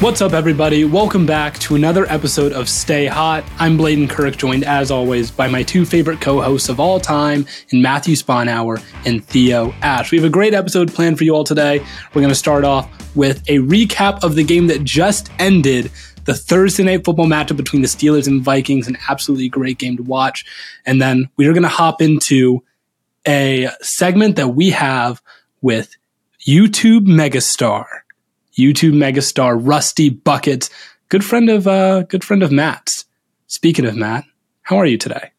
What's up, everybody? Welcome back to another episode of Stay Hot. I'm Bladen Kirk, joined as always by my two favorite co-hosts of all time, in Matthew Sponauer and Theo Ash. We have a great episode planned for you all today. We're going to start off with a recap of the game that just ended, the Thursday night football matchup between the Steelers and Vikings, an absolutely great game to watch. And then we are going to hop into a segment that we have with YouTube megastar Rusty Buckets, good friend of Matt's. Speaking of Matt, how are you today?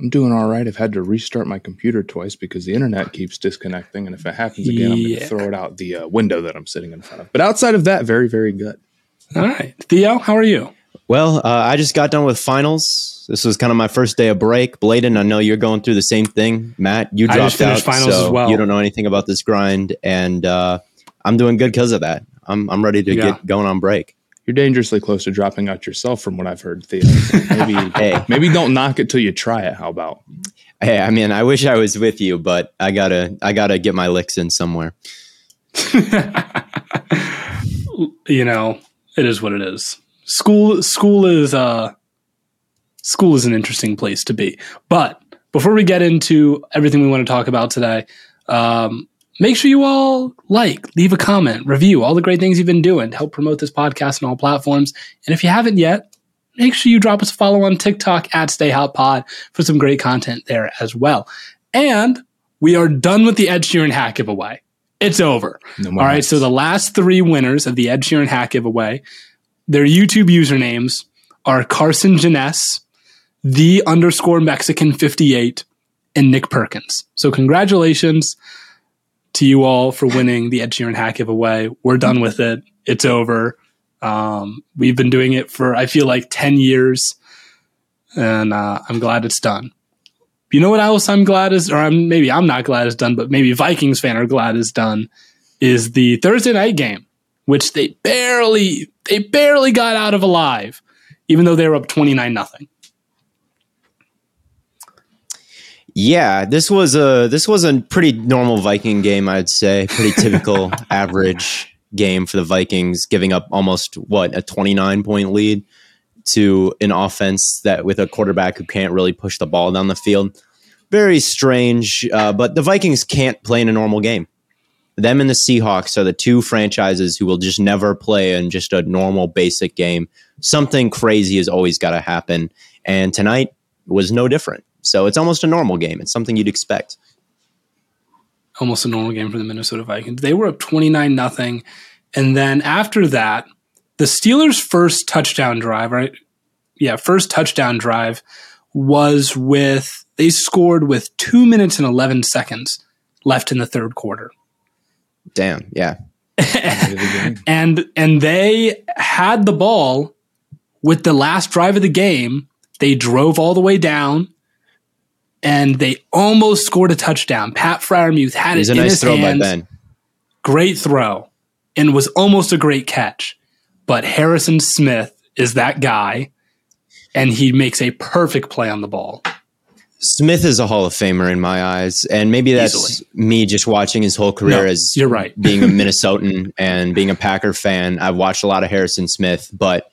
I'm doing all right. I've had to restart my computer twice because the internet keeps disconnecting, and if it happens again, I'm going to throw it out the window that I'm sitting in front of. But outside of that, very, very good. All right. Theo, how are you? Well, I just got done with finals. This was kind of my first day of break. Bladen, I know you're going through the same thing. Matt, you dropped out. I just finished finals as well. You don't know anything about this grind, and I'm doing good because of that. I'm ready to get going on break. You're dangerously close to dropping out yourself, from what I've heard, Theo. Maybe don't knock it till you try it. How about? Hey, I mean, I wish I was with you, but I gotta get my licks in somewhere. You know, it is what it is. School is an interesting place to be. But before we get into everything we want to talk about today, make sure you all leave a comment, review all the great things you've been doing to help promote this podcast on all platforms. And if you haven't yet, make sure you drop us a follow on TikTok at StayHotPod for some great content there as well. And we are done with the Ed Sheeran hat giveaway. It's over. No more. All right. So the last 3 winners of the Ed Sheeran hat giveaway, their YouTube usernames are Carson Janess, the_Mexican58, and Nick Perkins. So congratulations to you all for winning the Ed Sheeran hat giveaway. We're done with it. It's over. We've been doing it for, I feel like, 10 years, and I'm glad it's done. You know what else I'm glad is, maybe I'm not glad it's done, but maybe Vikings fan are glad it's done, is the Thursday night game, which they barely got out of alive, even though they were up 29-0. Yeah, this was a pretty normal Viking game, I'd say. Pretty typical average game for the Vikings, giving up almost, a 29-point lead to an offense that with a quarterback who can't really push the ball down the field. Very strange, but the Vikings can't play in a normal game. Them and the Seahawks are the two franchises who will just never play in just a normal basic game. Something crazy has always got to happen. And tonight was no different. So it's almost a normal game. It's something you'd expect. Almost a normal game for the Minnesota Vikings. They were up 29-0. And then after that, the Steelers' first touchdown drive, right? Yeah, first touchdown drive was with, they scored with 2 minutes and 11 seconds left in the third quarter. Damn, yeah. and they had the ball with the last drive of the game. They drove all the way down, and they almost scored a touchdown. Pat Freiermuth had it in his hands. It was a nice throw by Ben. Great throw, and was almost a great catch. But Harrison Smith is that guy, and he makes a perfect play on the ball. Smith is a Hall of Famer in my eyes, and maybe that's me just watching his whole career as you're right. being a Minnesotan and being a Packer fan. I've watched a lot of Harrison Smith, but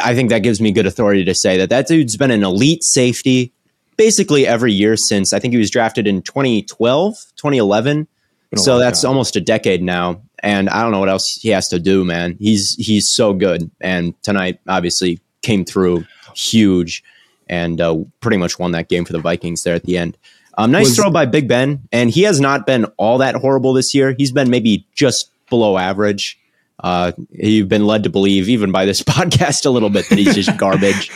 I think that gives me good authority to say that dude's been an elite safety basically every year since. I think he was drafted in 2012, 2011. So that's almost a decade now, and I don't know what else he has to do, man. He's so good, and tonight obviously came through huge. And pretty much won that game for the Vikings there at the end. Nice throw by Big Ben. And he has not been all that horrible this year. He's been maybe just below average. You've been led to believe, even by this podcast a little bit, that he's just garbage.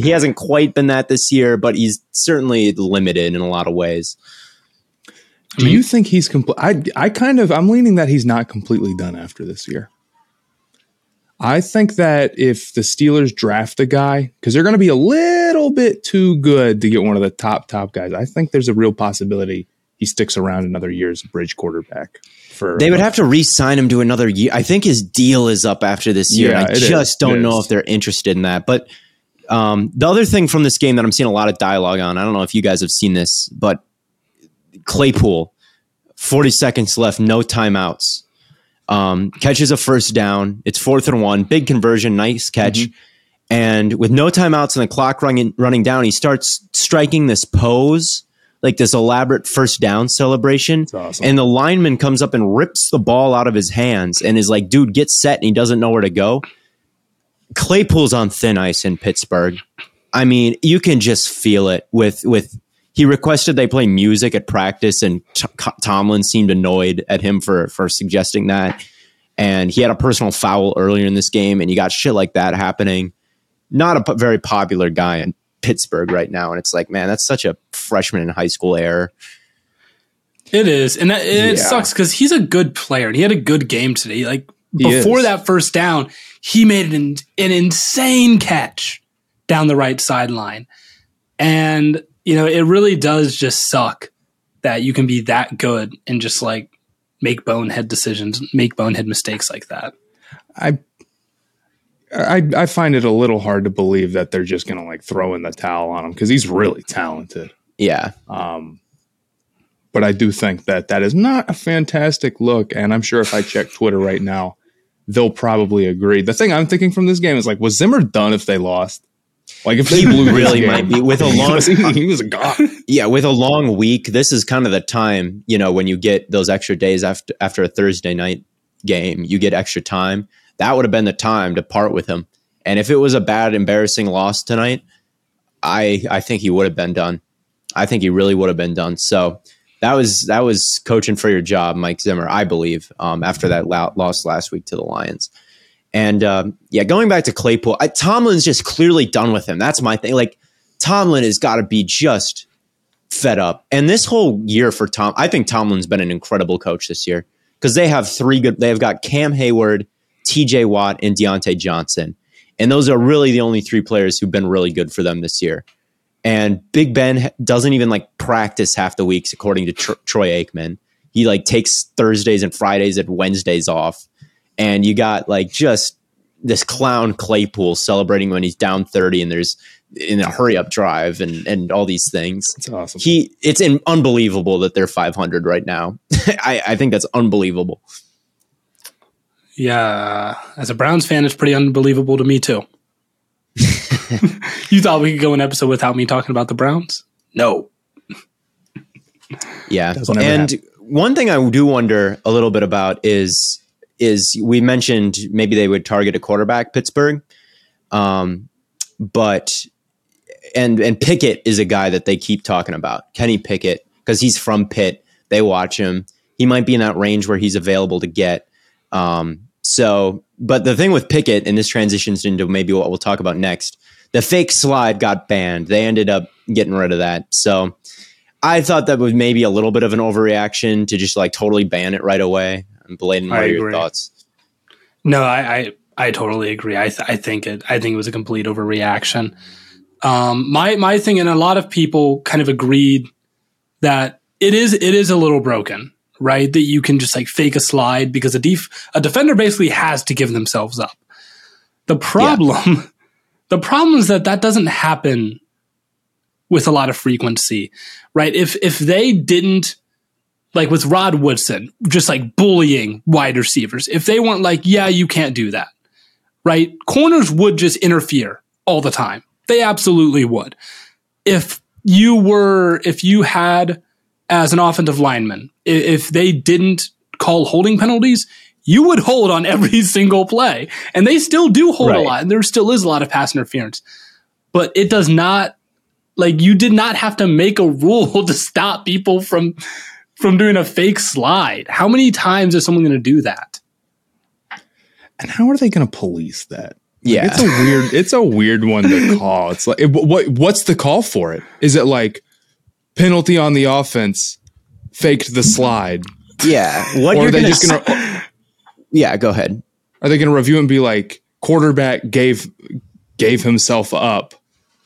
He hasn't quite been that this year, but he's certainly limited in a lot of ways. Do you think he's I'm leaning that he's not completely done after this year. I think that if the Steelers draft a guy, because they're going to be a little bit too good to get one of the top guys, I think there's a real possibility he sticks around another year as a bridge quarterback. They would have to re-sign him to another year. I think his deal is up after this year. Yeah, I just don't know if they're interested in that. But the other thing from this game that I'm seeing a lot of dialogue on, I don't know if you guys have seen this, but Claypool, 40 seconds left, no timeouts. Catches a first down. It's 4th and 1, big conversion, nice catch. Mm-hmm. And with no timeouts and the clock running down, he starts striking this pose, like this elaborate first down celebration. That's awesome. And the lineman comes up and rips the ball out of his hands and is like, dude, get set. And he doesn't know where to go. Claypool's on thin ice in Pittsburgh. I mean, you can just feel it with he requested they play music at practice, and Tomlin seemed annoyed at him for suggesting that. And he had a personal foul earlier in this game, and you got shit like that happening. Not a very popular guy in Pittsburgh right now, and it's like, man, that's such a freshman in high school error. It is, and it sucks because he's a good player, and he had a good game today. Like before that first down, he made an insane catch down the right sideline, and. You know, it really does just suck that you can be that good and just like make bonehead decisions, make bonehead mistakes like that. I find it a little hard to believe that they're just going to like throw in the towel on him because he's really talented. Yeah. But I do think that is not a fantastic look. And I'm sure if I check Twitter right now, they'll probably agree. The thing I'm thinking from this game is like, was Zimmer done if they lost? Like if he blew really might be with a long he was a god. Yeah, with a long week, this is kind of the time, you know, when you get those extra days after a Thursday night game, you get extra time. That would have been the time to part with him. And if it was a bad, embarrassing loss tonight, I think he would have been done. I think he really would have been done. So that was coaching for your job, Mike Zimmer, I believe, after that loss last week to the Lions. And going back to Claypool, Tomlin's just clearly done with him. That's my thing. Like Tomlin has got to be just fed up. And this whole year for Tom, I think Tomlin's been an incredible coach this year because they have they've got Cam Hayward, TJ Watt, and Deontay Johnson. And those are really the only three players who've been really good for them this year. And Big Ben doesn't even like practice half the weeks, according to Troy Aikman. He like takes Thursdays and Fridays and Wednesdays off. And you got like just this clown Claypool celebrating when he's down 30 and there's in a hurry up drive and all these things. That's awesome. It's unbelievable that they're 500 right now. I think that's unbelievable. Yeah. As a Browns fan, it's pretty unbelievable to me too. You thought we could go an episode without me talking about the Browns? No. Yeah. And happen. One thing I do wonder a little bit about is we mentioned maybe they would target a quarterback, Pittsburgh. But Pickett is a guy that they keep talking about, Kenny Pickett, because he's from Pitt. They watch him. He might be in that range where he's available to get. But the thing with Pickett, and this transitions into maybe what we'll talk about next, the fake slide got banned. They ended up getting rid of that. So I thought that was maybe a little bit of an overreaction to just like totally ban it right away. And Bladen, what are your thoughts? No, I totally agree. I think it was a complete overreaction. My thing, and a lot of people kind of agreed that it is a little broken, right? That you can just like fake a slide because a defender basically has to give themselves up. The problem is that doesn't happen with a lot of frequency, right? If they didn't, like with Rod Woodson, just like bullying wide receivers, if they weren't like, yeah, you can't do that, right? Corners would just interfere all the time. They absolutely would. If you had as an offensive lineman, if they didn't call holding penalties, you would hold on every single play. And they still do hold a lot. And there still is a lot of pass interference. But it does not, like, you did not have to make a rule to stop people from doing a fake slide. How many times is someone going to do that? And how are they going to police that? Yeah. Like, it's a weird one to call. It's like, what's the call for it? Is it like penalty on the offense, faked the slide? Yeah. Yeah, go ahead. Are they going to review and be like, quarterback gave himself up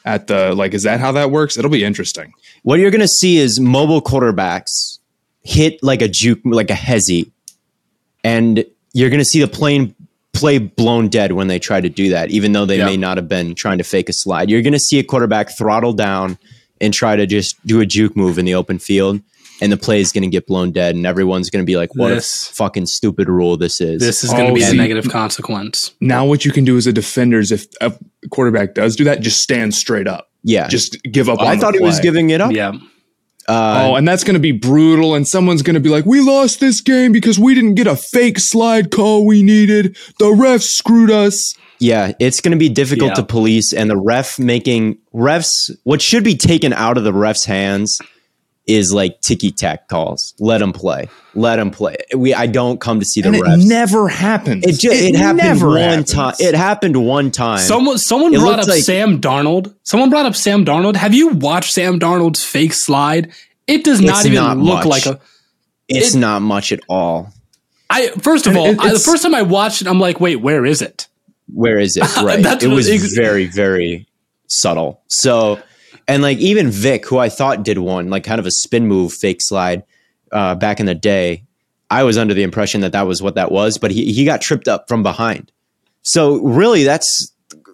at the, like, is that how that works? It'll be interesting. What you're going to see is mobile quarterbacks hit like a juke, like a hezzy. And you're going to see the play blown dead when they try to do that, even though they may not have been trying to fake a slide. You're going to see a quarterback throttle down and try to just do a juke move in the open field, and the play is going to get blown dead, and everyone's going to be like, what a fucking stupid rule this is. This is going to be a negative consequence. Now what you can do as a defender is, if a quarterback does do that, just stand straight up. Yeah. Just give up on the play. I thought he was giving it up. Yeah. And that's going to be brutal, and someone's going to be like, we lost this game because we didn't get a fake slide call we needed. The refs screwed us. Yeah, it's going to be difficult to police, and the ref making refs, what should be taken out of the ref's hands is like ticky-tack calls. Let them play. I don't come to see the refs. It never happens. It happened one time. Someone brought up Sam Darnold. Have you watched Sam Darnold's fake slide? It does not even look like a... It's not much at all. The first time I watched it, I'm like, wait, where is it? Right. It was very, very subtle. So... And like even Vic, who I thought did one, like kind of a spin move, fake slide back in the day, I was under the impression that was what that was, but he got tripped up from behind. So really that's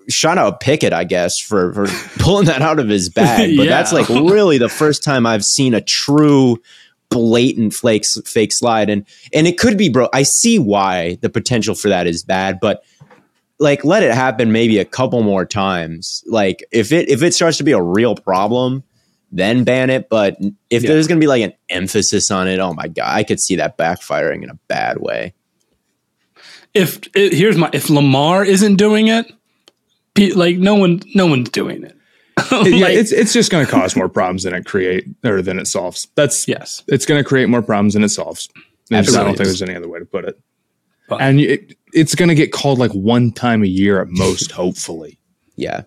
shout out Pickett, I guess, for pulling that out of his bag. But that's like really the first time I've seen a true blatant fake slide. And it could be, I see why the potential for that is bad, but like, let it happen maybe a couple more times. Like, if it starts to be a real problem, then ban it. But if there's going to be like an emphasis on it, oh my God, I could see that backfiring in a bad way. If Lamar isn't doing it, like no one's doing it. It's just going to cause more problems than it solves. It's going to create more problems than it solves. I don't think there's any other way to put it. But. And it's going to get called like one time a year at most, hopefully. Yeah.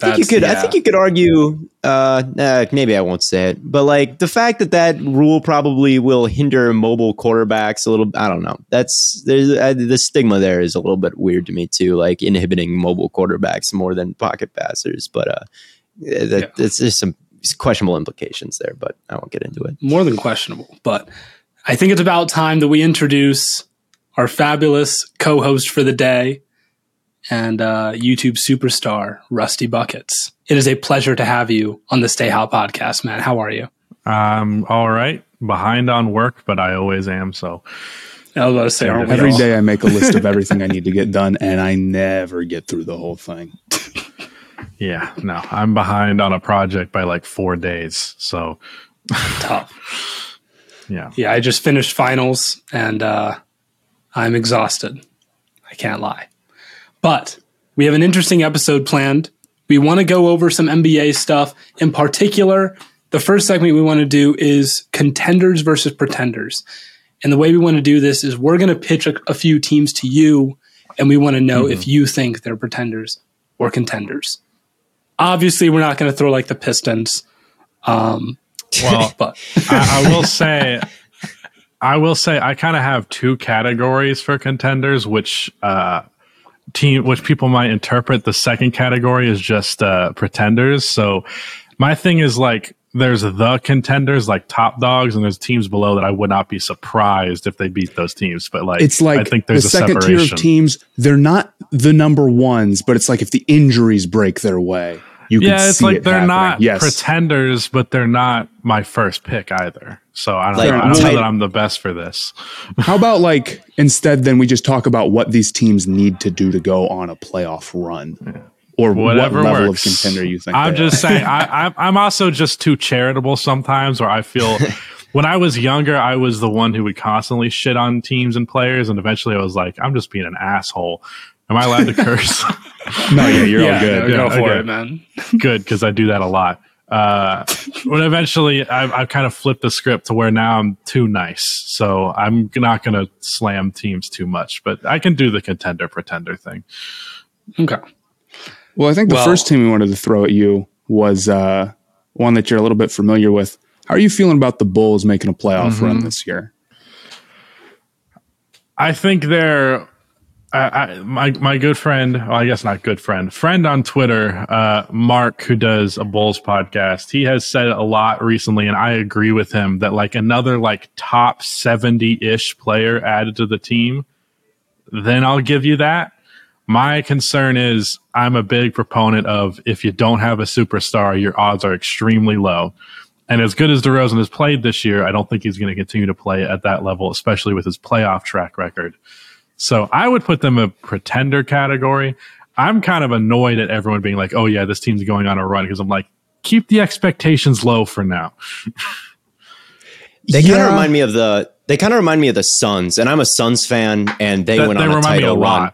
I think you could argue, maybe I won't say it, but like the fact that rule probably will hinder mobile quarterbacks a little. I don't know. The stigma there is a little bit weird to me too, like inhibiting mobile quarterbacks more than pocket passers. But there's just some questionable implications there, but I won't get into it. More than questionable. But I think it's about time that we introduce our fabulous co-host for the day and YouTube superstar, Rusty Buckets. It is a pleasure to have you on the Stay Hot podcast, man. How are you? I'm all right. Behind on work, but I always am. So I was about to say, every day I make a list of everything I need to get done, and I never get through the whole thing. Yeah, no, I'm behind on a project by like 4 days. So tough. Yeah, I just finished finals and I'm exhausted. I can't lie. But we have an interesting episode planned. We want to go over some NBA stuff. In particular, the first segment we want to do is contenders versus pretenders. And the way we want to do this is we're going to pitch a few teams to you, and we want to know if you think they're pretenders or contenders. Obviously, we're not going to throw like the Pistons. But I will say, I kind of have two categories for contenders, which people might interpret the second category as just pretenders. So my thing is like, there's the contenders, like top dogs, and there's teams below that I would not be surprised if they beat those teams. But like, it's like I think there's the second tier of teams. They're not the number ones, but it's like if the injuries break their way, you can see it's like it not pretenders, but they're not my first pick either. So I don't know. I don't know that I'm the best for this. How about like instead, then we just talk about what these teams need to do to go on a playoff run. Yeah. Or whatever what level works. Of contender you think. I'm just saying, I'm also just too charitable sometimes, or I feel when I was younger, I was the one who would constantly shit on teams and players. And eventually I was like, I'm just being an asshole. Am I allowed to curse? No, you're all good. Go for it, man. Good, because I do that a lot. But eventually I've kind of flipped the script to where now I'm too nice. So I'm not going to slam teams too much, but I can do the contender pretender thing. Okay. Well, I think the first team we wanted to throw at you was one that you're a little bit familiar with. How are you feeling about the Bulls making a playoff run this year? I think they're my good friend, well, I guess not good friend on Twitter, Mark, who does a Bulls podcast. He has said a lot recently, and I agree with him, that like another like top 70-ish player added to the team, then I'll give you that. My concern is I'm a big proponent of if you don't have a superstar, your odds are extremely low. And as good as DeRozan has played this year, I don't think he's going to continue to play at that level, especially with his playoff track record. So I would put them a pretender category. I'm kind of annoyed at everyone being like, oh, yeah, this team's going on a run, because I'm like, keep the expectations low for now. They kind of remind me of the Suns, and I'm a Suns fan, and they went on a title run.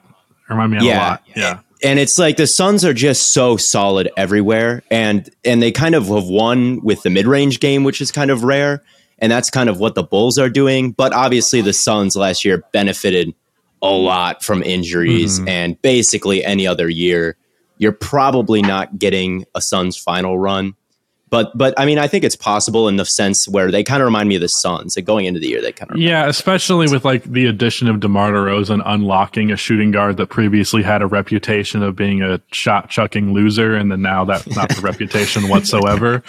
Remind me a lot. Yeah. And it's like the Suns are just so solid everywhere. And they kind of have won with the mid-range game, which is kind of rare. And that's kind of what the Bulls are doing. But obviously the Suns last year benefited a lot from injuries. And basically any other year, you're probably not getting a Suns final run. But I mean, I think it's possible in the sense where they kind of remind me of the Suns. Like going into the year, they kind of especially with like the addition of DeMar DeRozan unlocking a shooting guard that previously had a reputation of being a shot chucking loser, and then now that's not the reputation whatsoever.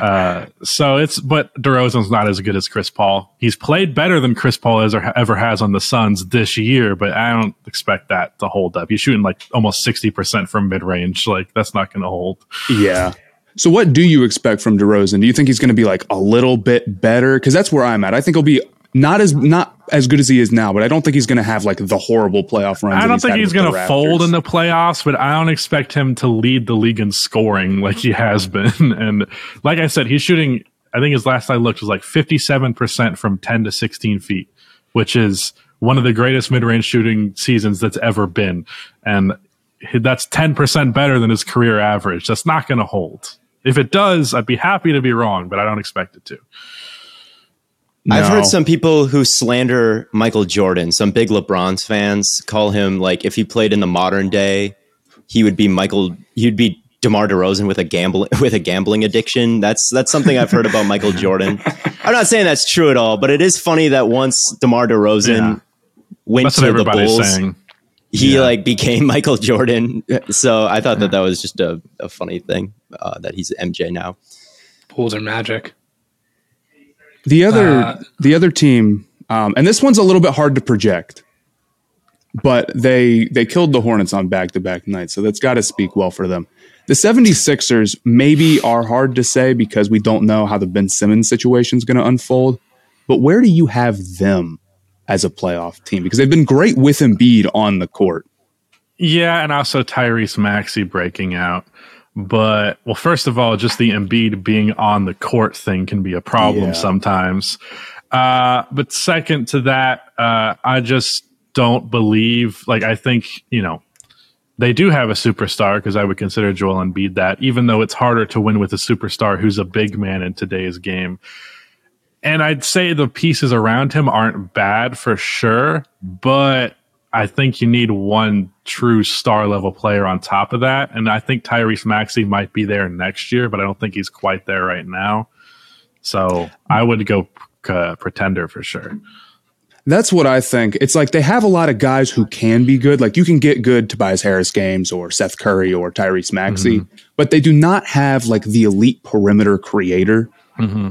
But DeRozan's not as good as Chris Paul. He's played better than Chris Paul ever has on the Suns this year, but I don't expect that to hold up. He's shooting like almost 60% from mid range. Like that's not going to hold. Yeah. So what do you expect from DeRozan? Do you think he's going to be like a little bit better? Because that's where I'm at. I think he'll be not as good as he is now, but I don't think he's going to have like the horrible playoff runs. I don't think he's going to fold in the playoffs, but I don't expect him to lead the league in scoring like he has been. And like I said, he's shooting, I think his last I looked was like 57% from 10 to 16 feet, which is one of the greatest mid-range shooting seasons that's ever been. And that's 10% better than his career average. That's not going to hold. If it does, I'd be happy to be wrong, but I don't expect it to. No. I've heard some people who slander Michael Jordan, some big LeBron fans, call him like if he played in the modern day, he'd be DeMar DeRozan with a gambling addiction. That's something I've heard about Michael Jordan. I'm not saying that's true at all, but it is funny that once DeMar DeRozan went that's to the Bulls, he became Michael Jordan. So I thought that was just a funny thing. That he's MJ now. Bulls are magic. The other team, and this one's a little bit hard to project, but they killed the Hornets on back-to-back nights, so that's got to speak well for them. The 76ers maybe are hard to say because we don't know how the Ben Simmons situation is going to unfold, but where do you have them as a playoff team? Because they've been great with Embiid on the court. Yeah, and also Tyrese Maxey breaking out. But, well, first of all, just the Embiid being on the court thing can be a problem sometimes. But second to that, I just don't believe, like, I think, you know, they do have a superstar, because I would consider Joel Embiid that, even though it's harder to win with a superstar who's a big man in today's game. And I'd say the pieces around him aren't bad for sure, but I think you need one true star-level player on top of that. And I think Tyrese Maxey might be there next year, but I don't think he's quite there right now. So I would go pretender for sure. That's what I think. It's like they have a lot of guys who can be good. Like you can get good Tobias Harris games or Seth Curry or Tyrese Maxey, but they do not have like the elite perimeter creator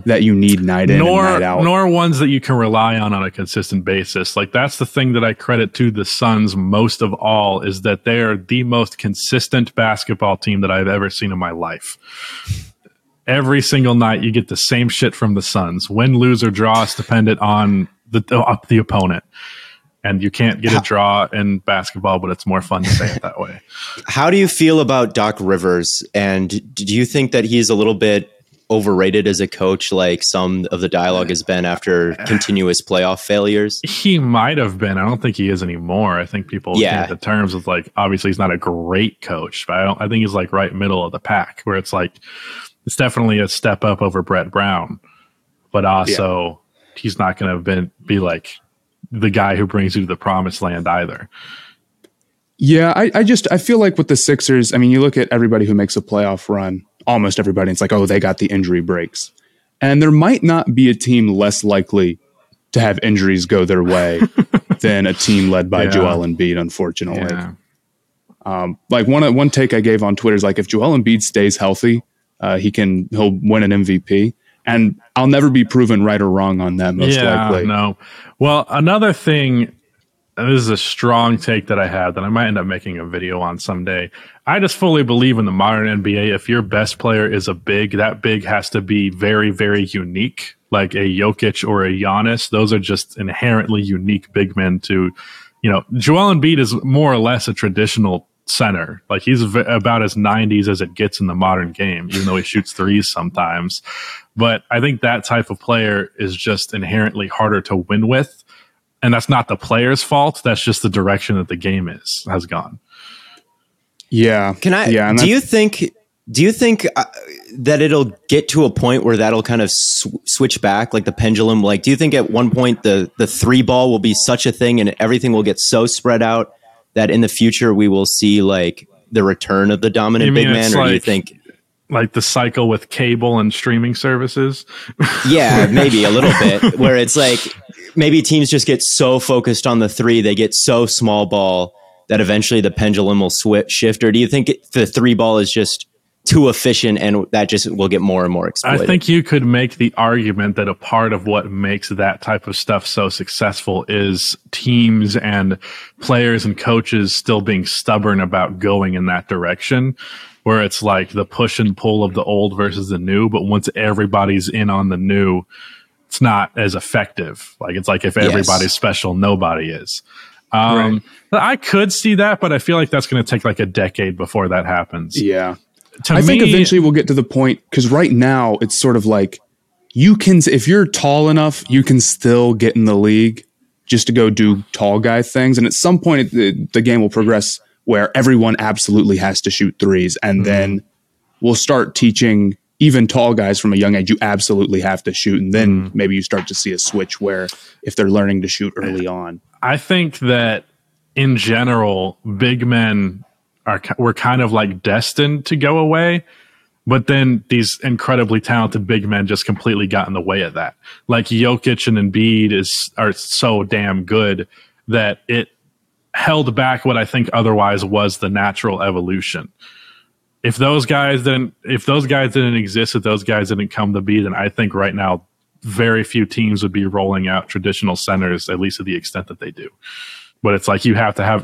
that you need night in and night out. Nor ones that you can rely on a consistent basis. Like that's the thing that I credit to the Suns most of all, is that they are the most consistent basketball team that I've ever seen in my life. Every single night you get the same shit from the Suns. Win, lose, or draw is dependent on the opponent, and you can't get a draw in basketball, but it's more fun to say it that way. How do you feel about Doc Rivers, and do you think that he's a little bit overrated as a coach, like some of the dialogue has been after continuous playoff failures? He might have been. I don't think he is anymore. I think people came to terms with, like, obviously he's not a great coach, but I think he's like right middle of the pack, where it's like it's definitely a step up over Brett Brown, but also he's not going to be like the guy who brings you to the promised land either. Yeah, I feel like with the Sixers, I mean, you look at everybody who makes a playoff run, almost everybody, it's like, oh, they got the injury breaks. And there might not be a team less likely to have injuries go their way than a team led by Joel Embiid, unfortunately. Yeah. Like one take I gave on Twitter is like, if Joel Embiid stays healthy, he'll win an MVP. And I'll never be proven right or wrong on that, most likely. No. Well, another thing, and this is a strong take that I have that I might end up making a video on someday. I just fully believe in the modern NBA, if your best player is a big, that big has to be very, very unique, like a Jokic or a Giannis. Those are just inherently unique big men to, you know, Joel Embiid is more or less a traditional center. Like he's about as 90s as it gets in the modern game, even though he shoots threes sometimes. But I think that type of player is just inherently harder to win with. And that's not the player's fault. That's just the direction that the game has gone. Yeah. Do you think that it'll get to a point where that'll kind of switch back, like the pendulum? Like, do you think at one point the three ball will be such a thing and everything will get so spread out that in the future we will see like the return of the dominant big man? Or do you think like the cycle with cable and streaming services? Yeah, maybe a little bit, where it's like maybe teams just get so focused on the three, they get so small ball that eventually the pendulum will shift. Or do you think the three ball is just too efficient and that just will get more and more exploited? I think you could make the argument that a part of what makes that type of stuff so successful is teams and players and coaches still being stubborn about going in that direction, where it's like the push and pull of the old versus the new. But once everybody's in on the new, it's not as effective. Like it's like if everybody's special, nobody is. Right. I could see that, but I feel like that's going to take like a decade before that happens. Yeah. I think eventually we'll get to the point, because right now it's sort of like if you're tall enough, you can still get in the league just to go do tall guy things. And at some point the game will progress where everyone absolutely has to shoot threes. And then we'll start teaching even tall guys from a young age, you absolutely have to shoot. And then maybe you start to see a switch where if they're learning to shoot early on. I think that in general, big men we're kind of like destined to go away, but then these incredibly talented big men just completely got in the way of that. Like Jokic and Embiid are so damn good that it held back what I think otherwise was the natural evolution. If those guys didn't exist, if those guys didn't come to be, then I think right now very few teams would be rolling out traditional centers, at least to the extent that they do. But it's like you have to have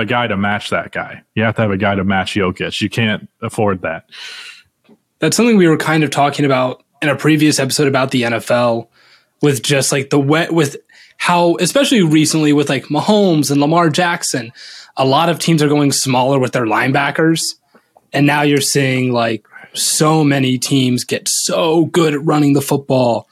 a guy to match that guy. You have to have a guy to match Jokic. You can't afford that. That's something we were kind of talking about in a previous episode about the NFL, with just like with how, especially recently with like Mahomes and Lamar Jackson, a lot of teams are going smaller with their linebackers. And now you're seeing like so many teams get so good at running the football.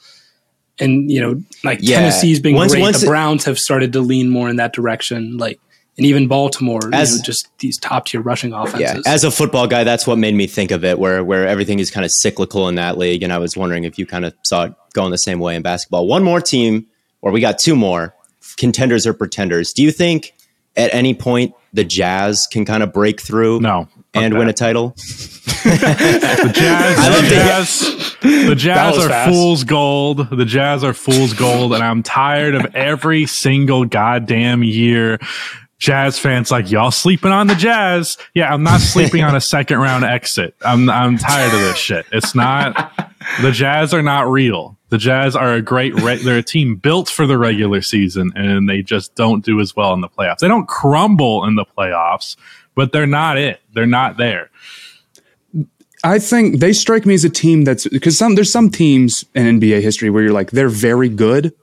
And, you know, like Tennessee's been great. The Browns have started to lean more in that direction. Like, and even Baltimore, you know, just these top tier rushing offenses. Yeah, as a football guy, that's what made me think of it, where everything is kind of cyclical in that league. And I was wondering if you kind of saw it going the same way in basketball. One more team, or we got two more, contenders or pretenders. Do you think at any point the Jazz can kind of break through? No. And win a title. The Jazz are fool's gold. The Jazz are fool's gold, and I'm tired of every single goddamn year. Jazz fans like, y'all sleeping on the Jazz. Yeah, I'm not sleeping on a second round exit. I'm tired of this shit. It's not. The Jazz are not real. The Jazz are a great. They're a team built for the regular season, and they just don't do as well in the playoffs. They don't crumble in the playoffs. But they're not it. They're not there. I think they strike me as a team that's because there's some teams in NBA history where you're like, they're very good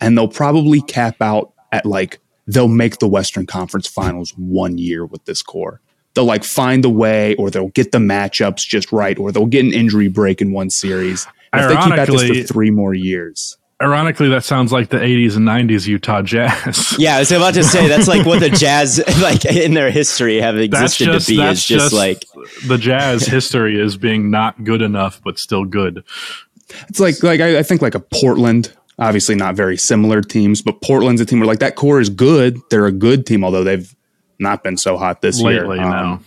and they'll probably cap out at like, they'll make the Western Conference Finals one year with this core. They'll like find the way, or they'll get the matchups just right, or they'll get an injury break in one series. And if they keep at this for 3 more years. Ironically, that sounds like the 80s and 90s Utah Jazz. Yeah, I was about to say, that's like what the Jazz, like in their history, have existed to be. That's just like the Jazz history is being not good enough, but still good. It's like I think like a Portland, obviously not very similar teams, but Portland's a team where like that core is good. They're a good team, although they've not been so hot this year. Lately, no.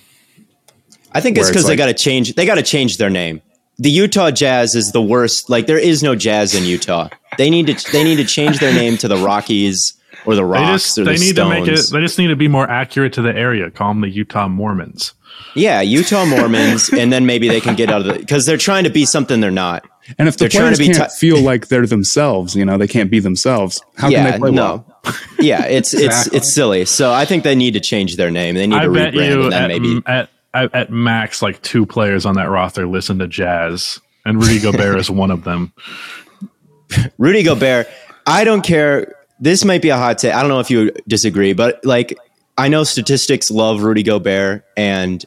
I think it's because like, they got to change their name. The Utah Jazz is the worst. Like, there is no Jazz in Utah. They need to change their name to the Rockies or the Rocks or the Stones. They just need to be more accurate to the area. Call them the Utah Mormons. Yeah, Utah Mormons, and then maybe they can get out of it because they're trying to be something they're not. And if the players can't feel like they're themselves, you know, they can't be themselves. How can they play well? Yeah, it's exactly. It's silly. So I think they need to change their name. They need to rebrand them. Maybe at max, like 2 players on that roster listen to Jazz, and Rudy Gobert is one of them. Rudy Gobert, I don't care. This might be a hot take. I don't know if you disagree, but like, I know statistics love Rudy Gobert, and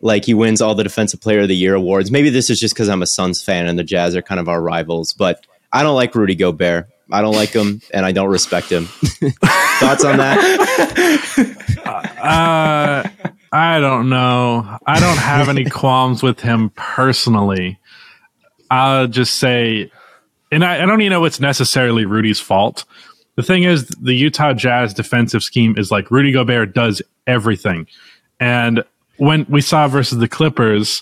like he wins all the Defensive Player of the Year awards. Maybe this is just because I'm a Suns fan and the Jazz are kind of our rivals, but I don't like Rudy Gobert. I don't like him, and I don't respect him. Thoughts on that? I don't know. I don't have any qualms with him personally. I'll just say, and I don't even know it's necessarily Rudy's fault. The thing is, the Utah Jazz defensive scheme is like Rudy Gobert does everything. And when we saw versus the Clippers,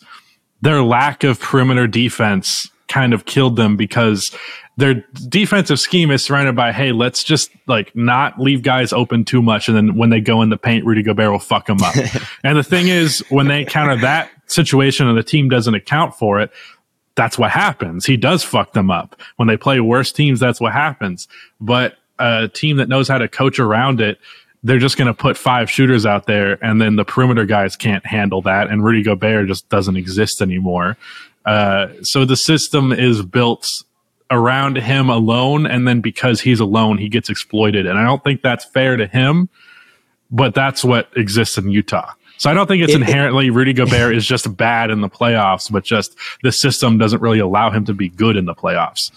their lack of perimeter defense kind of killed them because their defensive scheme is surrounded by, hey, let's just like not leave guys open too much. And then when they go in the paint, Rudy Gobert will fuck them up. And the thing is, when they counter that situation and the team doesn't account for it, that's what happens. He does fuck them up. When they play worse teams, that's what happens. But a team that knows how to coach around it, they're just going to put 5 shooters out there, and then the perimeter guys can't handle that. And Rudy Gobert just doesn't exist anymore. So the system is built around him alone, and then because he's alone, he gets exploited. And I don't think that's fair to him, but that's what exists in Utah. So I don't think it's inherently Rudy Gobert is just bad in the playoffs, but just the system doesn't really allow him to be good in the playoffs.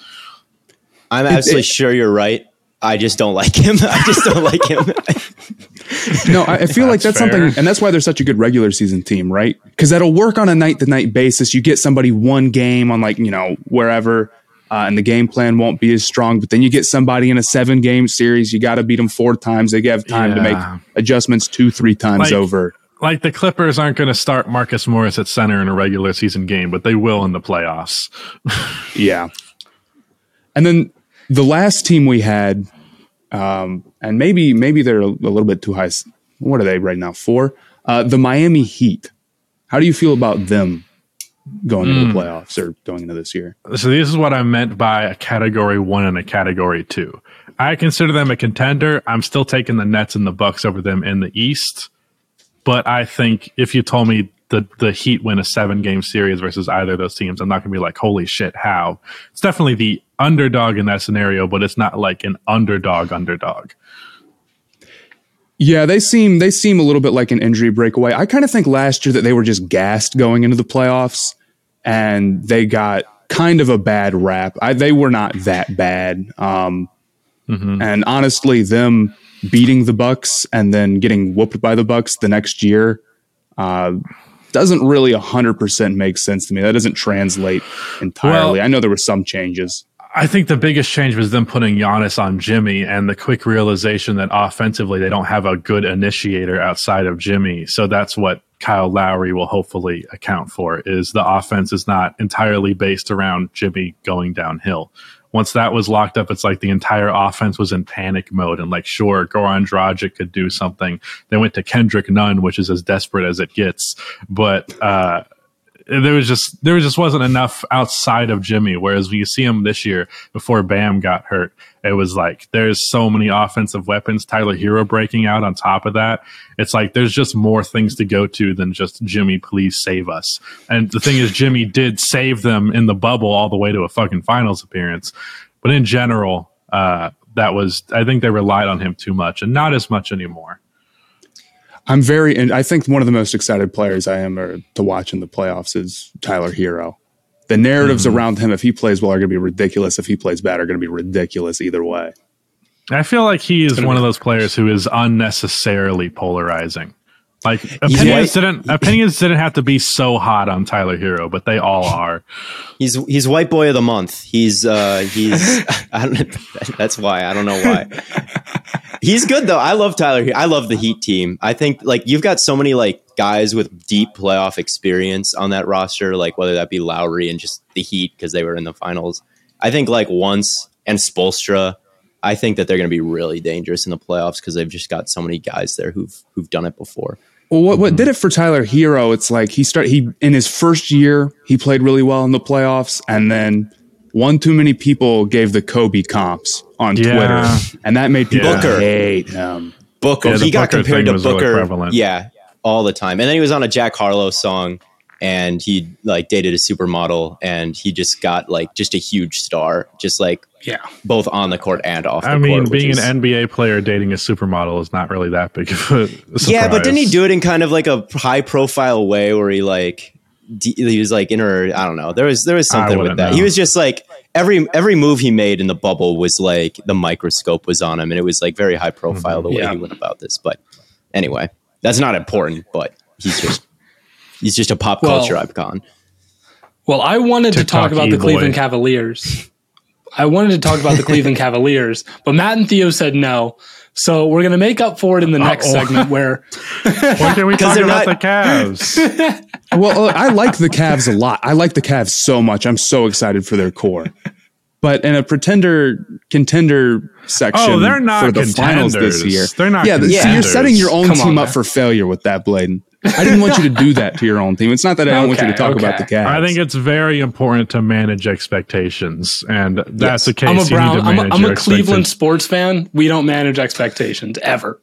I'm absolutely sure you're right. I just don't like him. No, I feel like that's something, and that's why they're such a good regular season team, right? Because that'll work on a night-to-night basis. You get somebody one game on like, you know, wherever, and the game plan won't be as strong, but then you get somebody in a 7-game series. You got to beat them 4 times. They have time to make adjustments 2-3 times over. Like the Clippers aren't going to start Marcus Morris at center in a regular season game, but they will in the playoffs. Yeah. And then the last team we had, and maybe they're a little bit too high. What are they right now? 4? The Miami Heat. How do you feel about them going into the playoffs or going into this year? So this is what I meant by a Category 1 and a Category 2. I consider them a contender. I'm still taking the Nets and the Bucks over them in the East. But I think if you told me the Heat win a 7-game series versus either of those teams, I'm not going to be like, holy shit, how? It's definitely the underdog in that scenario, but it's not like an underdog. Yeah, they seem a little bit like an injury breakaway. I kind of think last year that they were just gassed going into the playoffs, and they got kind of a bad rap. They were not that bad. And honestly, them beating the Bucks and then getting whooped by the Bucks the next year doesn't really 100% make sense to me. That doesn't translate entirely. Well, I know there were some changes. I think the biggest change was them putting Giannis on Jimmy and the quick realization that offensively they don't have a good initiator outside of Jimmy. So that's what Kyle Lowry will hopefully account for, is the offense is not entirely based around Jimmy going downhill. Once that was locked up, it's like the entire offense was in panic mode and like, sure, Goran Dragic could do something. They went to Kendrick Nunn, which is as desperate as it gets. But, there just wasn't enough outside of Jimmy. Whereas when you see him this year before Bam got hurt, it was like there's so many offensive weapons. Tyler Herro breaking out on top of that. It's like there's just more things to go to than just Jimmy, please save us. And the thing is, Jimmy did save them in the bubble all the way to a fucking finals appearance. But in general, I think they relied on him too much and not as much anymore. And I think one of the most excited players I am to watch in the playoffs is Tyler Herro. The narratives around him, if he plays well, are going to be ridiculous. If he plays bad, are going to be ridiculous either way. I feel like he is one of those players who is unnecessarily polarizing. Like opinions didn't have to be so hot on Tyler Herro, but they all are. He's white boy of the month. He's that's why I don't know why. He's good though. I love Tyler Herro. I love the Heat team. I think like you've got so many like guys with deep playoff experience on that roster, like whether that be Lowry and just the Heat because they were in the finals. I think like Once and Spoelstra. I think that they're going to be really dangerous in the playoffs because they've just got so many guys there who've done it before. Well, what did it for Tyler Herro? It's like he in his first year he played really well in the playoffs, and then one too many people gave the Kobe comps on Twitter, and that made people hate him. Booker, he got compared to Booker, really all the time. And then he was on a Jack Harlow song, and he like dated a supermodel, and he just got like just a huge star, just like. Yeah, both on the court and off the court. I mean, being an NBA player dating a supermodel is not really that big of a surprise. Yeah, but didn't he do it in kind of like a high-profile way where he like he was like in her? I don't know. There was something with that. Know. He was just like every move he made in the bubble was like the microscope was on him, and it was like very high-profile the way he went about this. But anyway, that's not important. But he's just a pop culture icon. Well, I wanted to talk about the Cleveland Cavaliers. But Matt and Theo said no. So we're going to make up for it in the next segment where... Why can't we talk about the Cavs? Well, I like the Cavs a lot. I like the Cavs so much. I'm so excited for their core. But in a contender section they're not for the finals this year... They're not contenders. So you're setting your own team up for failure with that, Bladen. I didn't want you to do that to your own team. It's not that I don't want you to talk about the Cavs. I think it's very important to manage expectations, and that's the case. I'm a Cleveland sports fan. We don't manage expectations ever.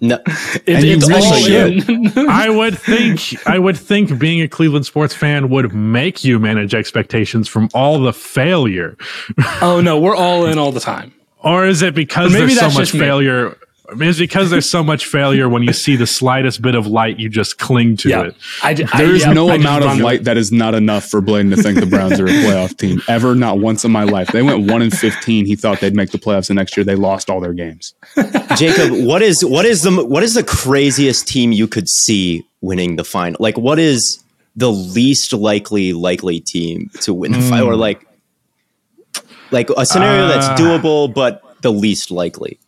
No, it's really all in. I would think being a Cleveland sports fan would make you manage expectations from all the failure. Oh no, we're all in all the time. Or is it because there's so much failure? It's because there's so much failure. When you see the slightest bit of light, you just cling to it. There's no amount of light that is not enough for Bladen to think the Browns are a playoff team ever. Not once in my life. They went 1-15. He thought they'd make the playoffs, and next year they lost all their games. Jacob, what is the craziest team you could see winning the final? Like, what is the least likely team to win the final, or like a scenario that's doable but the least likely?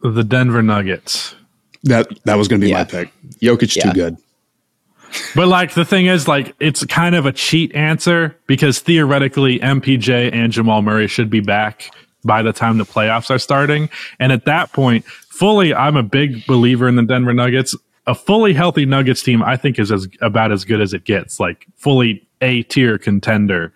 The Denver Nuggets. That was going to be my pick. Jokic too good. But like the thing is, like it's kind of a cheat answer because theoretically MPJ and Jamal Murray should be back by the time the playoffs are starting, and at that point, I'm a big believer in the Denver Nuggets. A fully healthy Nuggets team, I think, is about as good as it gets. Like fully A-tier contender,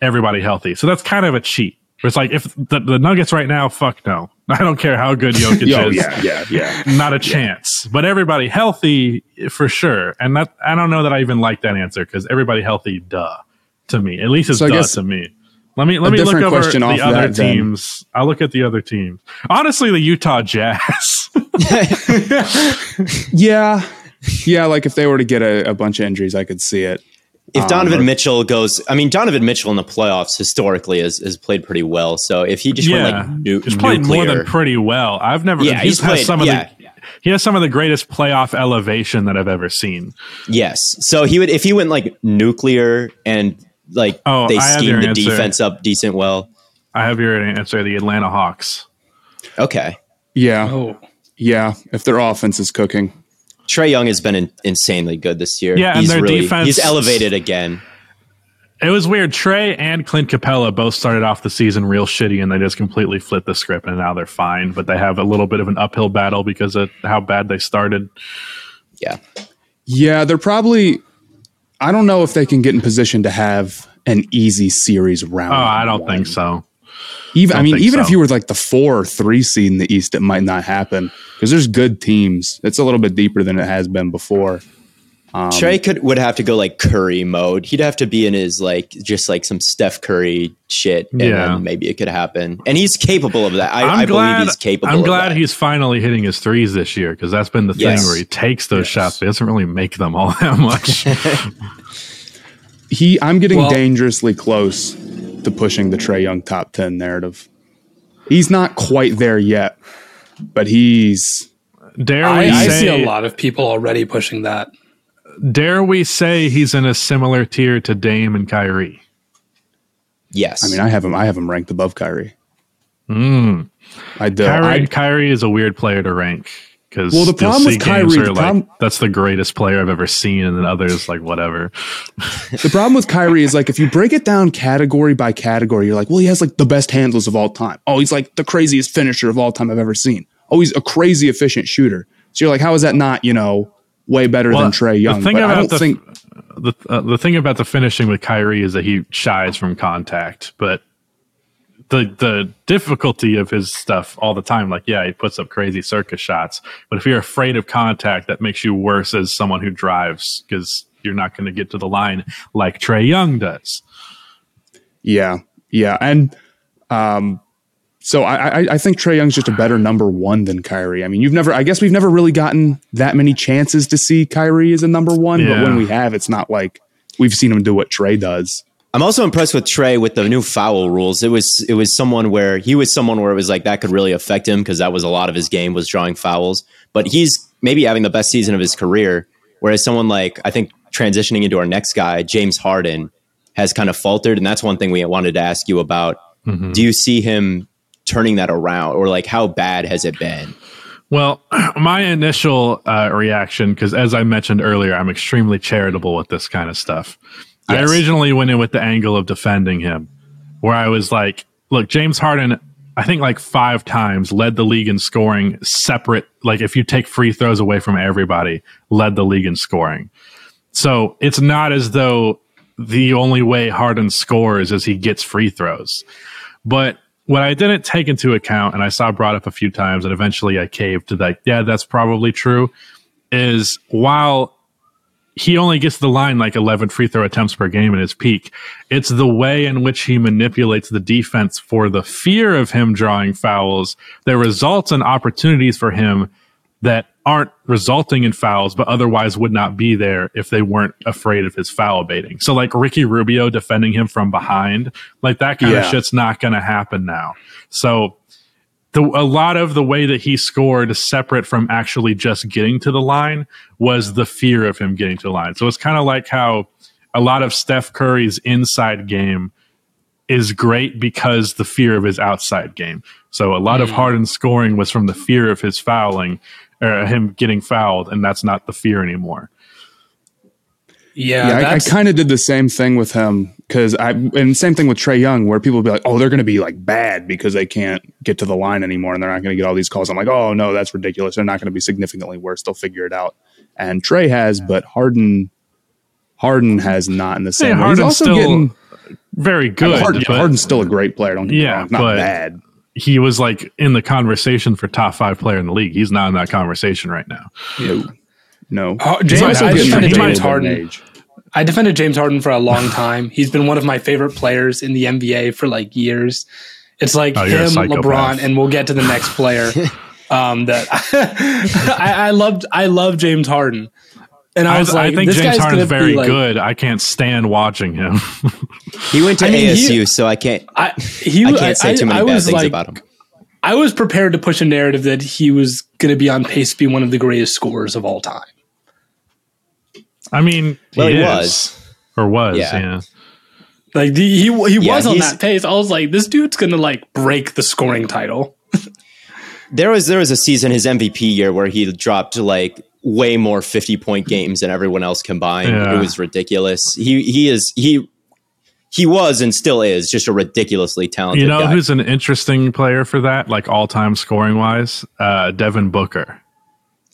everybody healthy. So that's kind of a cheat. It's like if the Nuggets right now, fuck no. I don't care how good Jokic is. Not a chance. But everybody healthy for sure. And that I don't know that I even like that answer because everybody healthy, duh, to me. At least it's duh to me. Let me look over the other teams. I'll look at the other teams. Honestly, the Utah Jazz. Yeah. Yeah, like if they were to get a bunch of injuries, I could see it. If Donovan Mitchell goes, I mean, Donovan Mitchell in the playoffs historically has played pretty well. So if he just went like he's played more than pretty well. I've never. Yeah, he has some of the greatest playoff elevation that I've ever seen. Yes. So he would if he went like nuclear and like they schemed the defense up decent well. I have your answer: the Atlanta Hawks. Okay. Yeah. Oh. Yeah. If their offense is cooking. Trey Young has been insanely good this year. Yeah, he's elevated again. It was weird. Trey and Clint Capella both started off the season real shitty, and they just completely flipped the script, and now they're fine. But they have a little bit of an uphill battle because of how bad they started. Yeah. Yeah, they're probably... I don't know if they can get in position to have an easy series round. Oh, I don't think so. Even if you were like the 4 or 3 seed in the East, it might not happen because there's good teams. It's a little bit deeper than it has been before. Trey would have to go like Curry mode. He'd have to be in his like just like some Steph Curry shit, and then maybe it could happen. And he's capable of that. I believe he's capable. I'm glad he's finally hitting his threes this year because that's been the thing where he takes those shots, but he doesn't really make them all that much. I'm getting dangerously close to pushing the Trae Young top 10 narrative. He's not quite there yet, but he's... I see a lot of people already pushing that. Dare we say he's in a similar tier to Dame and Kyrie? Yes. I mean, I have him ranked above Kyrie. I do. Kyrie is a weird player to rank. Well, the problem with Kyrie, that's the greatest player I've ever seen, and then others like whatever. The problem with Kyrie is like if you break it down category by category, you're like, well, he has like the best handles of all time. Oh, he's like the craziest finisher of all time I've ever seen. Oh, he's a crazy efficient shooter. So you're like, how is that not way better than Trae Young? The thing about the finishing with Kyrie is that he shies from contact, but the difficulty of his stuff all the time, like, yeah, he puts up crazy circus shots, but if you're afraid of contact, that makes you worse as someone who drives because you're not going to get to the line like Trae Young does. Yeah. Yeah. And so I think Trae Young's just a better number one than Kyrie. I mean, we've never really gotten that many chances to see Kyrie as a number one, but when we have, it's not like we've seen him do what Trae does. I'm also impressed with Trey with the new foul rules. It was someone where it was like that could really affect him because that was a lot of his game was drawing fouls. But he's maybe having the best season of his career, whereas someone like, I think, transitioning into our next guy, James Harden, has kind of faltered. And that's one thing we wanted to ask you about. Mm-hmm. Do you see him turning that around, or like how bad has it been? Well, my initial reaction, because as I mentioned earlier, I'm extremely charitable with this kind of stuff. Yes. I originally went in with the angle of defending him, where I was like, look, James Harden, I think like 5 times led the league in scoring separate. Like if you take free throws away from everybody, led the league in scoring. So it's not as though the only way Harden scores is he gets free throws. But what I didn't take into account, and I saw brought up a few times, and eventually I caved to like, yeah, that's probably true, is while he only gets the line like 11 free throw attempts per game in his peak, it's the way in which he manipulates the defense for the fear of him drawing fouls that results in opportunities for him that aren't resulting in fouls, but otherwise would not be there if they weren't afraid of his foul baiting. So like Ricky Rubio defending him from behind, like that kind of shit's not going to happen now. So a lot of the way that he scored separate from actually just getting to the line was the fear of him getting to the line. So it's kind of like how a lot of Steph Curry's inside game is great because the fear of his outside game. So a lot of Harden's scoring was from the fear of his fouling or him getting fouled. And that's not the fear anymore. Yeah, I kind of did the same thing with him and same thing with Trae Young, where people would be like, oh, they're going to be like bad because they can't get to the line anymore and they're not going to get all these calls. I'm like, oh, no, that's ridiculous. They're not going to be significantly worse. They'll figure it out. And Trae has, but Harden has not in the same way. He's also still getting very good. Harden's still a great player. Don't get me wrong. Not bad. He was like in the conversation for top 5 player in the league. He's not in that conversation right now. No. James Harden. I defended James Harden for a long time. He's been one of my favorite players in the NBA for like years. It's like him, LeBron, and we'll get to the next player. That I loved James Harden. And I think James Harden's very good. I can't stand watching him. He went to ASU, so I can't. I can't say too many bad things about him. I was prepared to push a narrative that he was going to be on pace to be one of the greatest scorers of all time. I mean, he was. Like he was on that pace. I was like, this dude's going to like break the scoring title. There was a season, his MVP year, where he dropped like way more 50-point games than everyone else combined. Yeah. It was ridiculous. He was and still is just a ridiculously talented guy. You know who's an interesting player for that, like all-time scoring-wise? Devin Booker.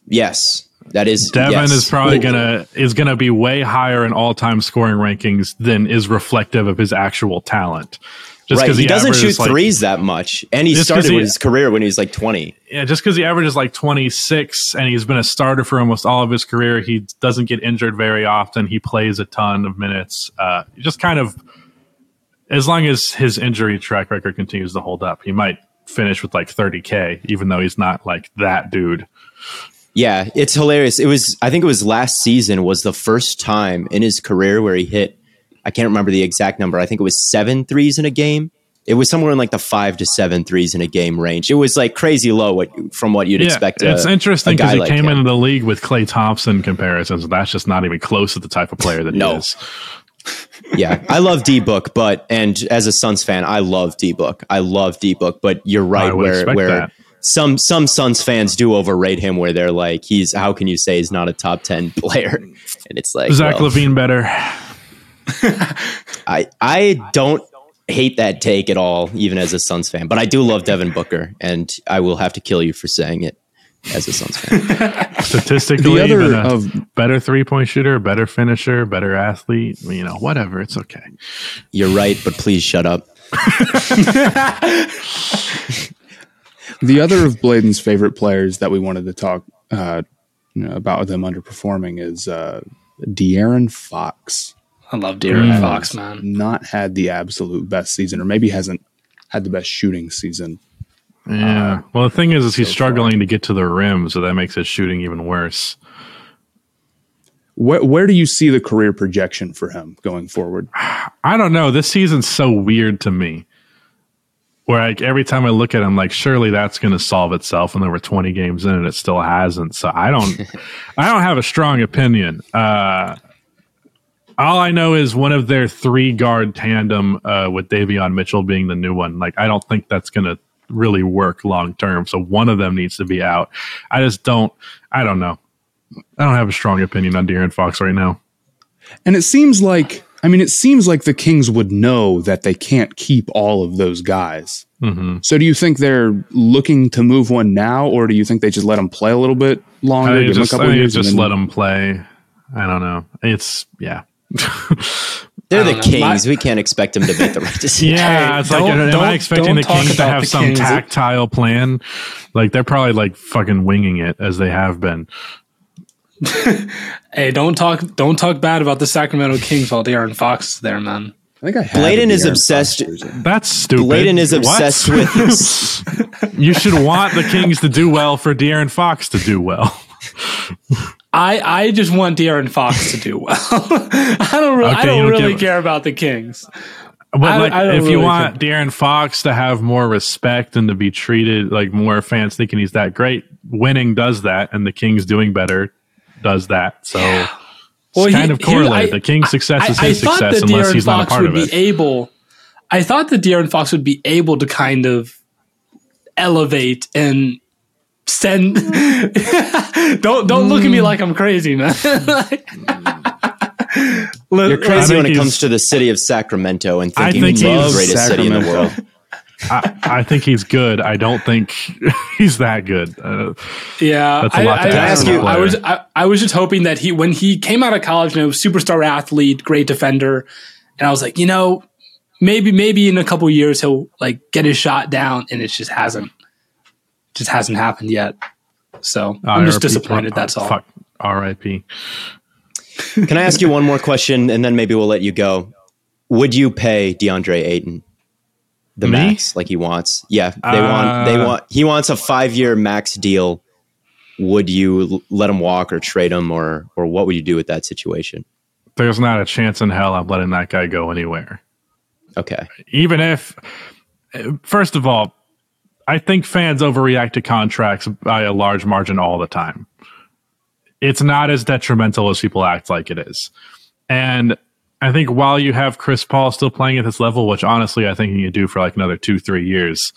Yes, that is. Devin is probably gonna be way higher in all-time scoring rankings than is reflective of his actual talent. Just because he doesn't shoot threes that much, and he started with his career when he was like 20. Yeah, just because he averages like 26, and he's been a starter for almost all of his career, he doesn't get injured very often. He plays a ton of minutes. Just kind of. As long as his injury track record continues to hold up, he might finish with like 30K, even though he's not like that dude. Yeah, it's hilarious. I think it was last season was the first time in his career where he hit, I can't remember the exact number. I think it was 7 threes in a game. It was somewhere in like the 5 to 7 threes in a game range. It was like crazy low from what you'd expect. It's interesting because he came into the league with Klay Thompson comparisons. And that's just not even close to the type of player that he is. Yeah, I love D-Book, and as a Suns fan, I love D-Book. But you're right where some Suns fans do overrate him, where they're like, how can you say he's not a top 10 player? And it's like Zach LaVine better. I don't hate that take at all, even as a Suns fan, but I do love Devin Booker, and I will have to kill you for saying it as a Suns fan. Statistically, better three-point shooter, better finisher, better athlete, whatever. It's okay. You're right, but please shut up. The other of Bladen's favorite players that we wanted to talk about them underperforming is De'Aaron Fox. I love De'Aaron Fox, man. Not had the absolute best season, or maybe hasn't had the best shooting season. Yeah. Well, the thing is he's struggling to get to the rim, so that makes his shooting even worse. Where do you see the career projection for him going forward? I don't know. This season's so weird to me. Where every time I look at him, like, surely that's going to solve itself, and there were 20 games in and it still hasn't. So I don't have a strong opinion. All I know is one of their 3-guard tandem with Davion Mitchell being the new one. Like, I don't think that's going to really work long term, so one of them needs to be out. I don't have a strong opinion on De'Aaron Fox right now, and it seems like the Kings would know that they can't keep all of those guys. Mm-hmm. So do you think they're looking to move one now, or do you think they just let him play a little bit longer? Let him play. I don't know. It's they're the Kings. We can't expect them to make the right decision. Yeah, it's am I expecting the Kings to have some tactile plan? Like, they're probably like fucking winging it as they have been. Hey, don't talk bad about the Sacramento Kings while De'Aaron Fox is there, man. I think Bladen is obsessed. That's stupid. Bladen is obsessed with this. You should want the Kings to do well for De'Aaron Fox to do well. I just want De'Aaron Fox to do well. I don't really care about the Kings. But if you want De'Aaron Fox to have more respect and to be treated like more fans thinking he's that great, winning does that, and the Kings doing better does that. So it's kind of correlated. The King's success is his success unless he's not a part of it. I thought that De'Aaron Fox would be able to kind of elevate and send. Don't look at me like I'm crazy, man. You're crazy when it comes to the city of Sacramento and thinking it's the greatest city in the world. I think he's good. I don't think he's that good. That's a lot to ask you. I was just hoping that when he came out of college, superstar athlete, great defender, and I was like, maybe in a couple years he'll like get his shot down, and it just hasn't. Just hasn't happened yet. So I'm just disappointed. That's all. Fuck. R.I.P. Can I ask you one more question and then maybe we'll let you go? Would you pay DeAndre Ayton the max like he wants? Yeah, he wants a 5-year max deal. Would you let him walk or trade him, or what would you do with that situation? There's not a chance in hell I'm letting that guy go anywhere. Okay. Even if, first of all, I think fans overreact to contracts by a large margin all the time. It's not as detrimental as people act like it is. And I think while you have Chris Paul still playing at this level, which honestly I think you do for like another 2-3 years,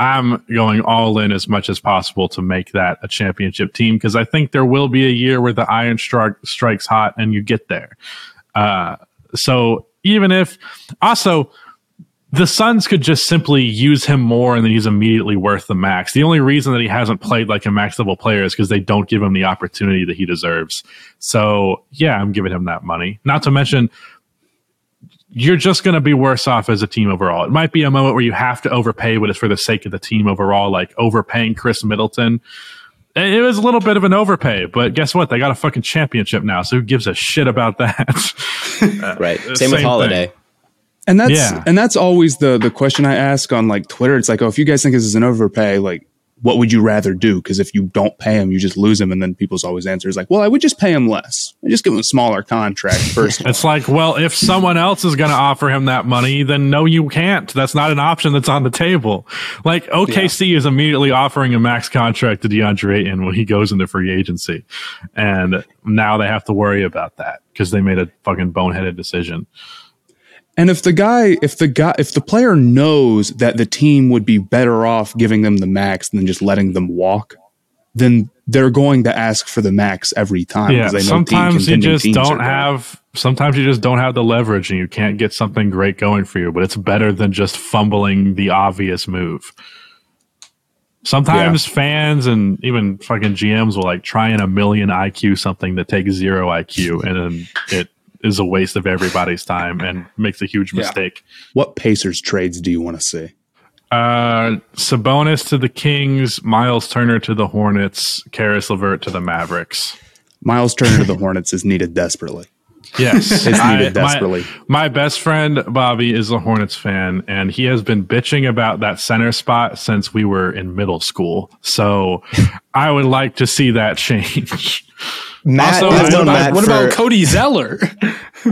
I'm going all in as much as possible to make that a championship team, because I think there will be a year where the iron strikes hot and you get there. So even if... Also, the Suns could just simply use him more and then he's immediately worth the max. The only reason that he hasn't played like a max-level player is because they don't give him the opportunity that he deserves. So, yeah, I'm giving him that money. Not to mention... you're just going to be worse off as a team overall. It might be a moment where you have to overpay, but it's for the sake of the team overall, like overpaying Chris Middleton. It was a little bit of an overpay, but guess what? They got a fucking championship now, so who gives a shit about that? Right. Same with Holiday. Thing. And that's always the question I ask on like Twitter. It's like, oh, if you guys think this is an overpay, like what would you rather do? Because if you don't pay him, you just lose him. And then people's always answer is like, well, I would just pay him less. I just give him a smaller contract first. It's like, well, if someone else is going to offer him that money, then no, you can't. That's not an option that's on the table. Like OKC is immediately offering a max contract to DeAndre Ayton when he goes into free agency. And now they have to worry about that because they made a fucking boneheaded decision. And if the player knows that the team would be better off giving them the max than just letting them walk, then they're going to ask for the max every time. Yeah, they know sometimes you just don't have the leverage and you can't get something great going for you, but it's better than just fumbling the obvious move. Sometimes fans and even fucking GMs will like try in a million IQ something that takes zero IQ, and then it is a waste of everybody's time and makes a huge mistake. What Pacers trades do you want to see? Sabonis to the Kings, Miles Turner to the Hornets, Karis LeVert to the Mavericks. Miles Turner to the Hornets is needed desperately. Yes. It's needed desperately. My best friend, Bobby, is a Hornets fan, and he has been bitching about that center spot since we were in middle school. So I would like to see that change. Matt, also, what about Cody Zeller?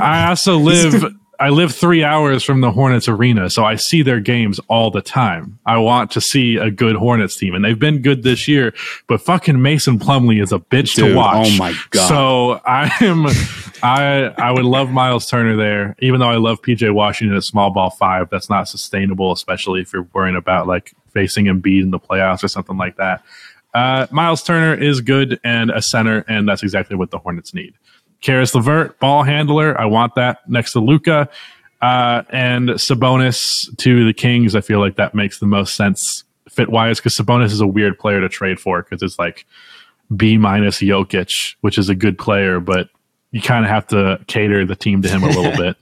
I also live 3 hours from the Hornets arena, so I see their games all the time. I want to see a good Hornets team, and they've been good this year, but fucking Mason Plumlee is a bitch to watch. Oh my god. So I would love Miles Turner there, even though I love PJ Washington at small ball 5. That's not sustainable, especially if you're worrying about like facing Embiid in the playoffs or something like that. Miles Turner is good and a center, and that's exactly what the Hornets need. Karis LeVert, ball handler. I want that next to Luka. And Sabonis to the Kings. I feel like that makes the most sense fit-wise, because Sabonis is a weird player to trade for, because it's like B- Jokic, which is a good player, but you kind of have to cater the team to him a little bit.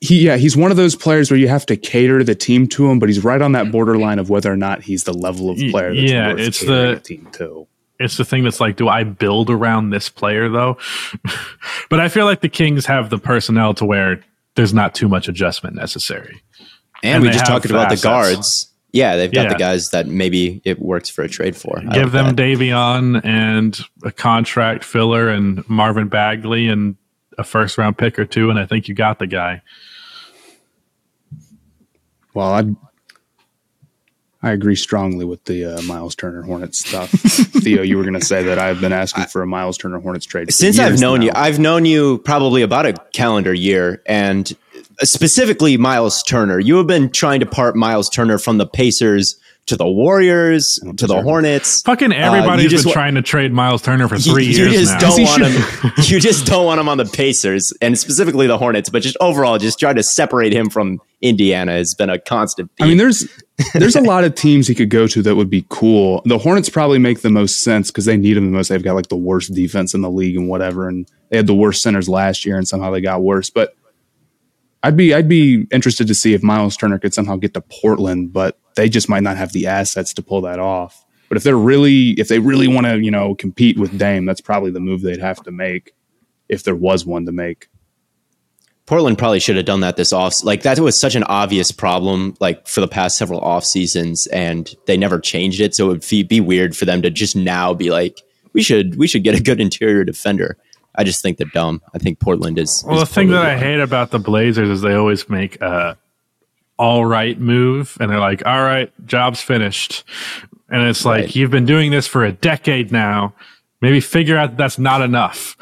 He's one of those players where you have to cater the team to him, but he's right on that borderline of whether or not he's the level of player that's worth catering the team to. It's the thing that's like, do I build around this player though? But I feel like the Kings have the personnel to where there's not too much adjustment necessary. And we just talked about the guards. Yeah, they've got the guys that maybe it works for a trade for. Give them Davion and a contract filler and Marvin Bagley and a first round pick or two, and I think you got the guy. Well, I agree strongly with the Miles Turner Hornets stuff. Theo, you were going to say that I've been asking for a Miles Turner Hornets trade since I've known you. I've known you probably about a calendar year, and specifically Miles Turner. You have been trying to part Miles Turner from the Pacers to the Warriors, to the Hornets. Fucking everybody's been trying to trade Miles Turner for 3 years now. You just don't want him on the Pacers, and specifically the Hornets, but just overall, just trying to separate him from Indiana has been a constant theme. I mean, there's a lot of teams he could go to that would be cool. The Hornets probably make the most sense because they need him the most. They've got like the worst defense in the league and whatever, and they had the worst centers last year, and somehow they got worse. But I'd be interested to see if Miles Turner could somehow get to Portland, but they just might not have the assets to pull that off. But if they really want to, compete with Dame, that's probably the move they'd have to make. if there was one to make. Portland probably should have done that this off. Like, that was such an obvious problem, like, for the past several off seasons, and they never changed it. So it would be weird for them to just now be like, we should get a good interior defender. I just think they're dumb. I think Portland is. Well, the thing that I hate about the Blazers is they always make a all right move, and they're like, all right, job's finished. And it's like, right, you've been doing this for a decade now. Maybe figure out that's not enough.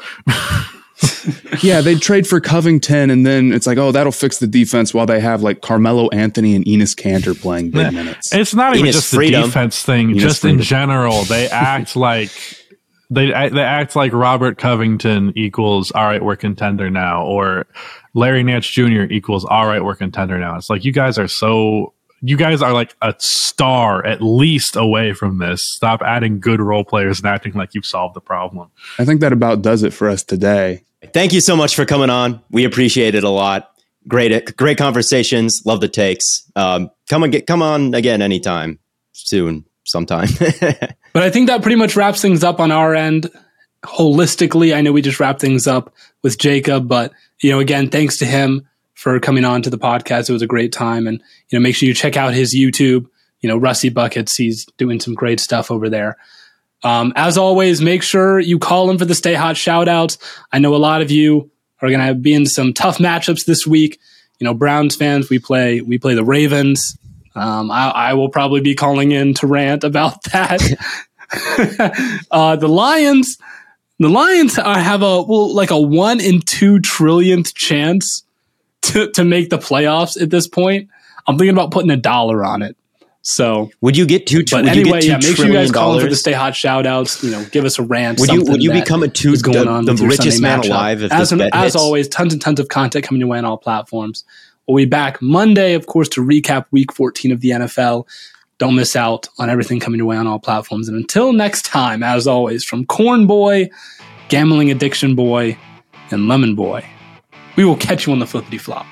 Yeah, they trade for Covington, and then it's like, oh, that'll fix the defense while they have like Carmelo Anthony and Enes Kanter playing big minutes. It's not even just the defense thing, just in general. They act like they act like Robert Covington equals, all right, we're contender now, or Larry Nance Jr. equals, all right, we're contender now. It's like, you guys are like a star at least away from this. Stop adding good role players and acting like you've solved the problem. I think that about does it for us today. Thank you so much for coming on. We appreciate it a lot. Great conversations. Love the takes. Come on again anytime soon, sometime. But I think that pretty much wraps things up on our end. Holistically, I know we just wrapped things up with Jacob, but again, thanks to him for coming on to the podcast. It was a great time, and make sure you check out his YouTube. Rusty Buckets. He's doing some great stuff over there. As always, make sure you call him for the Stay Hot shoutouts. I know a lot of you are going to be in some tough matchups this week. Browns fans, we play the Ravens. I will probably be calling in to rant about that. The Lions have a 1 in 2 trillionth chance to make the playoffs at this point. I'm thinking about putting $1 on it. So would you get two? But anyway, make sure you guys call in for the Stay Hot shoutouts. Give us a rant. Would you become the richest man alive? As always, tons and tons of content coming your way on all platforms. We'll be back Monday, of course, to recap Week 14 of the NFL. Don't miss out on everything coming your way on all platforms. And until next time, as always, from Corn Boy, Gambling Addiction Boy, and Lemon Boy, we will catch you on the flippity flop.